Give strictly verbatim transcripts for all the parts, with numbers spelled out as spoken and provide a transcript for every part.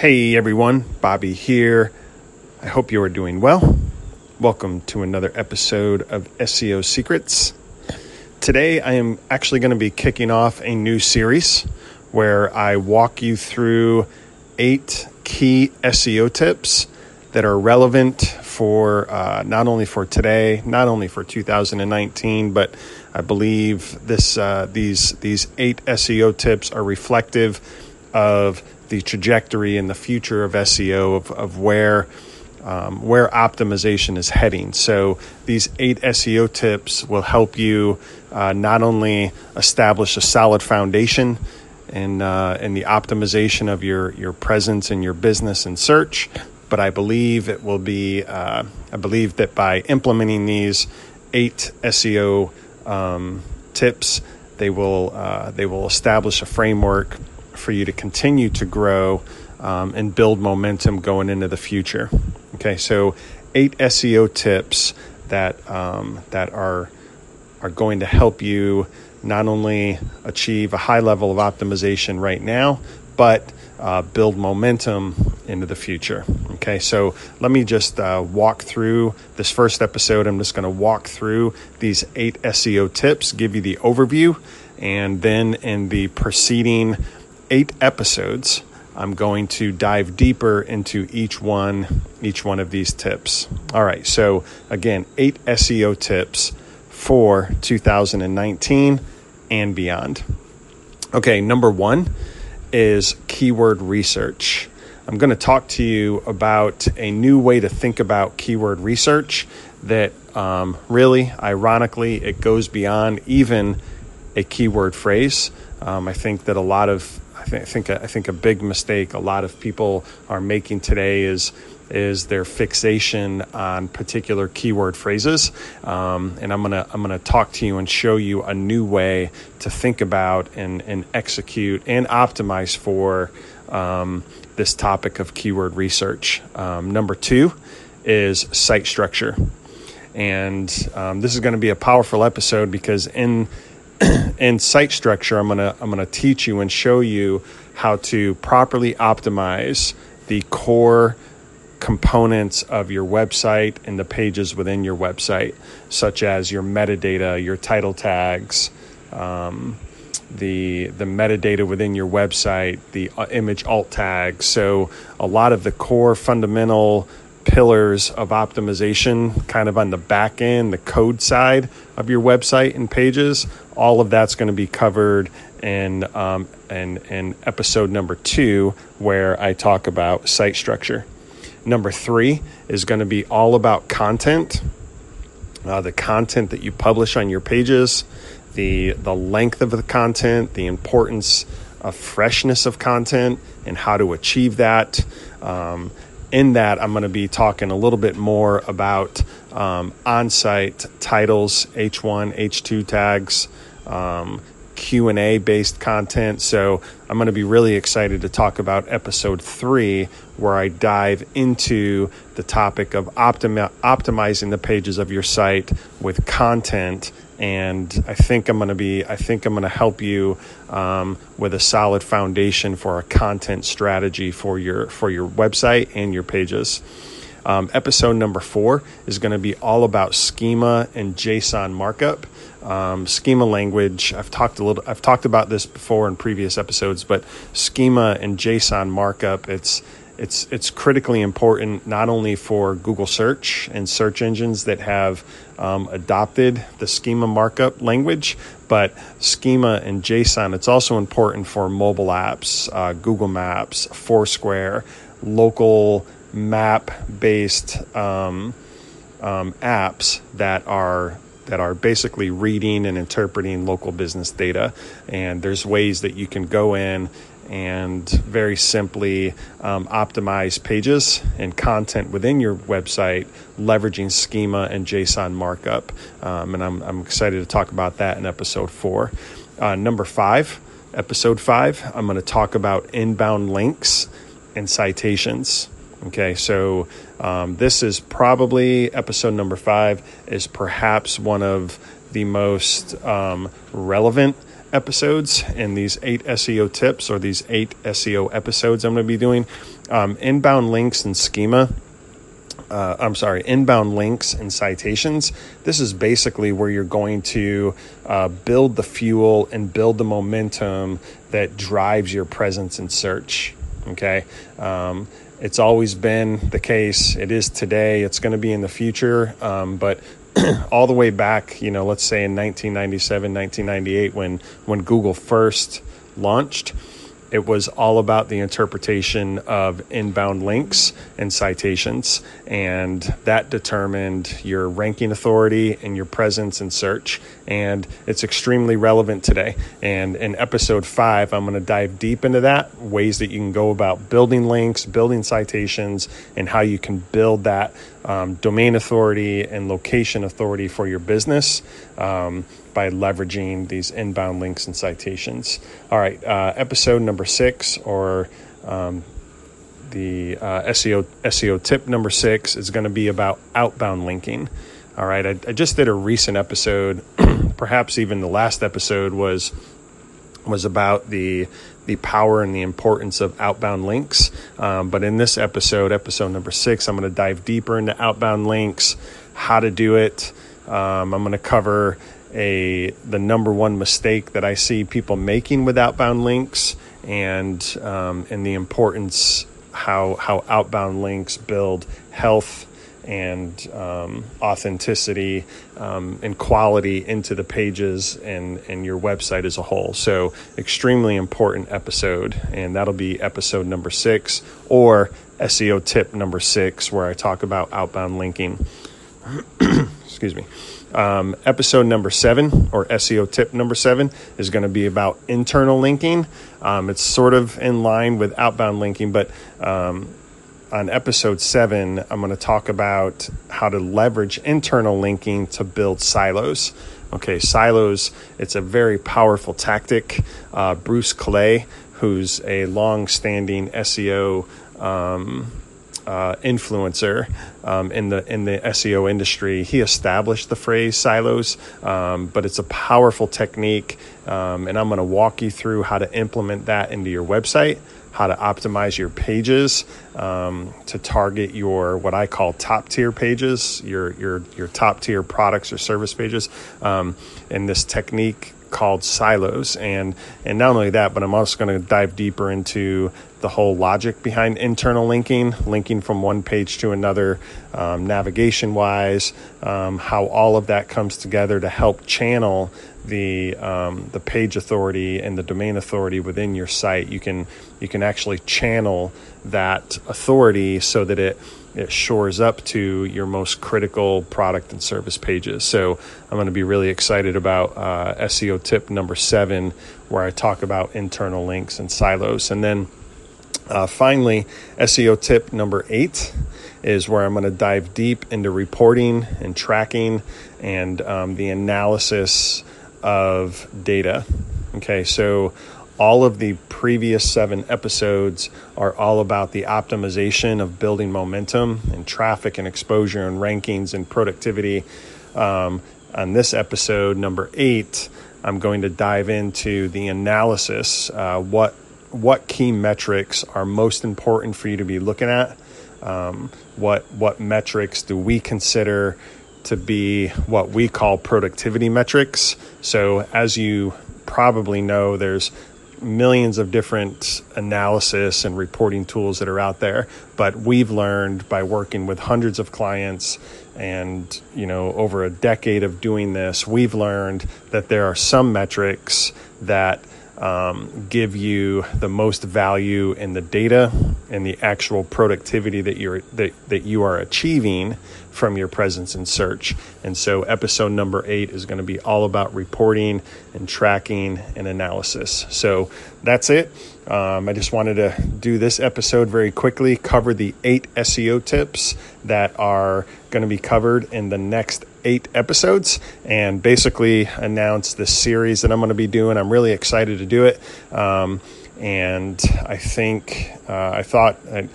Hey everyone, Bobby here. I hope you are doing well. Welcome to another episode of S E O Secrets. Today I am actually going to be kicking off a new series where I walk you through eight key S E O tips that are relevant for uh, not only for today, not only for two thousand nineteen, but I believe this uh, these these eight S E O tips are reflective of the trajectory and the future of S E O, of, of where um, where optimization is heading. So these eight S E O tips will help you uh, not only establish a solid foundation in, uh, in the optimization of your, your presence and your business and search, but I believe it will be, uh, I believe that by implementing these eight S E O um, tips, they will uh, they will establish a framework for you to continue to grow um, and build momentum going into the future. Okay, so eight S E O tips that um, that are are going to help you not only achieve a high level of optimization right now, but uh, build momentum into the future. Okay, so let me just uh, walk through this first episode. I'm just going to walk through these eight S E O tips, give you the overview, and then in the preceding eight episodes, I'm going to dive deeper into each one, each one of these tips. All right, so again, eight S E O tips for two thousand nineteen and beyond. Okay, number one is keyword research. I'm going to talk to you about a new way to think about keyword research that um, really, ironically, it goes beyond even a keyword phrase. Um, I think that a lot of I think I think a big mistake a lot of people are making today is is their fixation on particular keyword phrases, um, and I'm gonna I'm gonna talk to you and show you a new way to think about and and execute and optimize for um, this topic of keyword research. Um, number two is site structure, and um, this is going to be a powerful episode because in And site structure, I'm gonna I'm gonna teach you and show you how to properly optimize the core components of your website and the pages within your website, such as your metadata, your title tags, um, the the metadata within your website, the image alt tags. So a lot of the core fundamental pillars of optimization kind of on the back end, the code side of your website and pages, all of that's going to be covered in, um, in, in episode number two, where I talk about site structure. Number three is going to be all about content, uh, the content that you publish on your pages, the, the length of the content, the importance of freshness of content, and how to achieve that. Um, In that, I'm going to be talking a little bit more about um, on-site titles, H one, H two tags, um, Q and A based content. So I'm going to be really excited to talk about episode three, where I dive into the topic of optimi- optimizing the pages of your site with content. And I think I'm going to be, I think I'm going to help you um, with a solid foundation for a content strategy for your, for your website and your pages. Um, episode number four is going to be all about schema and JSON markup, um, schema language. I've talked a little, I've talked about this before in previous episodes, but schema and JSON markup, it's, It's it's critically important not only for Google search and search engines that have um, adopted the schema markup language, but schema and JSON, it's also important for mobile apps, uh, Google Maps, Foursquare, local map-based um, um, apps that are that are basically reading and interpreting local business data. And there's ways that you can go in and very simply um, optimize pages and content within your website, leveraging schema and JSON markup. Um, and I'm, I'm excited to talk about that in episode four. Uh, number five, episode five, I'm going to talk about inbound links and citations. Okay, so um, this is probably episode number five is perhaps one of the most um, relevant episodes in these eight S E O tips, or these eight S E O episodes I'm going to be doing. um, inbound links and schema. Uh, I'm sorry, inbound links and citations. This is basically where you're going to uh, build the fuel and build the momentum that drives your presence in search. Okay. Um, it's always been the case. It is today. It's going to be in the future. Um, but all the way back, you know, let's say in nineteen ninety-seven, nineteen ninety-eight, when, when Google first launched, it was all about the interpretation of inbound links and citations, and that determined your ranking authority and your presence in search, and it's extremely relevant today. And in episode five, I'm going to dive deep into that, ways that you can go about building links, building citations, and how you can build that um, domain authority and location authority for your business um, by leveraging these inbound links and citations. All right, uh, episode number six, or um, the uh, S E O S E O tip number six, is going to be about outbound linking. All right, I, I just did a recent episode, perhaps even the last episode was was about the the power and the importance of outbound links. Um, but in this episode, episode number six, I'm going to dive deeper into outbound links, how to do it. Um, I'm going to cover a the number one mistake that I see people making with outbound links, and um, and the importance how how outbound links build health and um, authenticity um, and quality into the pages and and your website as a whole. So extremely important episode, and that'll be episode number six, or S E O tip number six, where I talk about outbound linking. Excuse me. Um, episode number seven, or S E O tip number seven, is going to be about internal linking. Um, it's sort of in line with outbound linking, but um, on episode seven, I'm going to talk about how to leverage internal linking to build silos. Okay, silos, it's a very powerful tactic. Uh, Bruce Clay, who's a long-standing S E O um Uh, influencer um, in the in the S E O industry. He established the phrase silos, um, but it's a powerful technique, um, and I'm going to walk you through how to implement that into your website, how to optimize your pages um, to target your what I call top tier pages, your your your top tier products or service pages, um, and this technique called silos. And and not only that, but I'm also going to dive deeper into the whole logic behind internal linking, linking from one page to another, um, navigation-wise, um, how all of that comes together to help channel the um, the page authority and the domain authority within your site. You can you can actually channel that authority so that it it shores up to your most critical product and service pages. So I'm going to be really excited about uh, S E O tip number seven, where I talk about internal links and silos. And then uh, finally, S E O tip number eight is where I'm going to dive deep into reporting and tracking and um, the analysis of data. Okay, so all of the previous seven episodes are all about the optimization of building momentum and traffic and exposure and rankings and productivity. Um, on this episode, number eight, I'm going to dive into the analysis. Uh, what what key metrics are most important for you to be looking at? Um, what what metrics do we consider to be what we call productivity metrics? So as you probably know, there's millions of different analysis and reporting tools that are out there, but we've learned by working with hundreds of clients and, you know, over a decade of doing this, we've learned that there are some metrics that um, give you the most value in the data and the actual productivity that you're that, that you are achieving from your presence in search. And so episode number eight is going to be all about reporting and tracking and analysis. So that's it. Um, I just wanted to do this episode very quickly, cover the eight S E O tips that are going to be covered in the next eight episodes, and basically announce the series that I'm going to be doing. I'm really excited to do it. Um, and I think uh, I thought, I,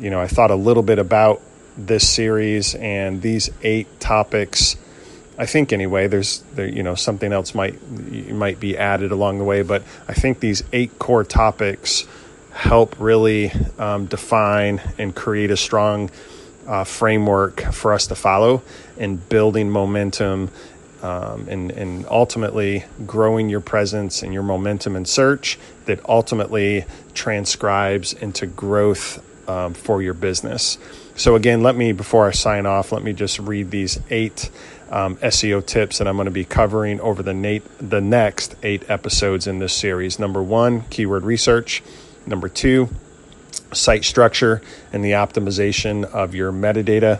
you know, I thought a little bit about this series and these eight topics. I think anyway, there's there, you know, something else might might be added along the way, but I think these eight core topics help really um, define and create a strong uh, framework for us to follow in building momentum um, and, and ultimately growing your presence and your momentum in search that ultimately transcribes into growth um, for your business. So again, let me, before I sign off, let me just read these eight Um, S E O tips that I'm going to be covering over the, na- the next eight episodes in this series. Number one, keyword research. Number two, site structure and the optimization of your metadata.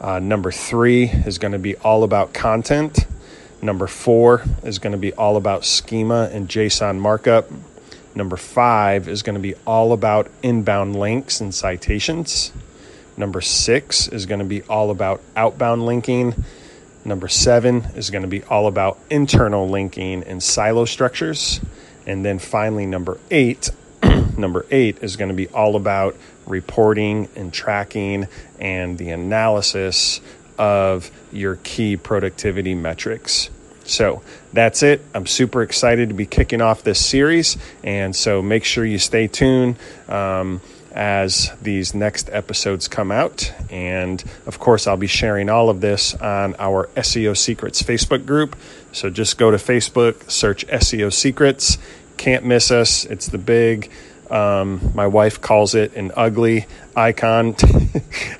Uh, number three is going to be all about content. Number four is going to be all about schema and JSON markup. Number five is going to be all about inbound links and citations. Number six is going to be all about outbound linking. Number seven is going to be all about internal linking and silo structures. And then finally, number eight, number eight is going to be all about reporting and tracking and the analysis of your key productivity metrics. So that's it. I'm super excited to be kicking off this series. And so make sure you stay tuned. Um, as these next episodes come out. And of course, I'll be sharing all of this on our S E O Secrets Facebook group. So just go to Facebook, search S E O Secrets. Can't miss us. It's the big, um, my wife calls it an ugly icon.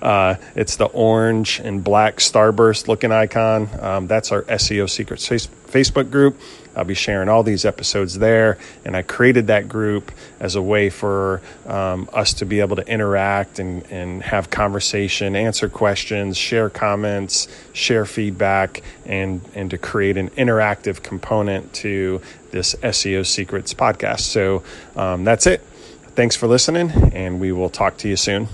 uh, it's the orange and black starburst looking icon. Um, that's our S E O Secrets face- Facebook group. I'll be sharing all these episodes there, and I created that group as a way for um, us to be able to interact and, and have conversation, answer questions, share comments, share feedback, and, and to create an interactive component to this S E O Secrets podcast. So um, that's it. Thanks for listening, and we will talk to you soon.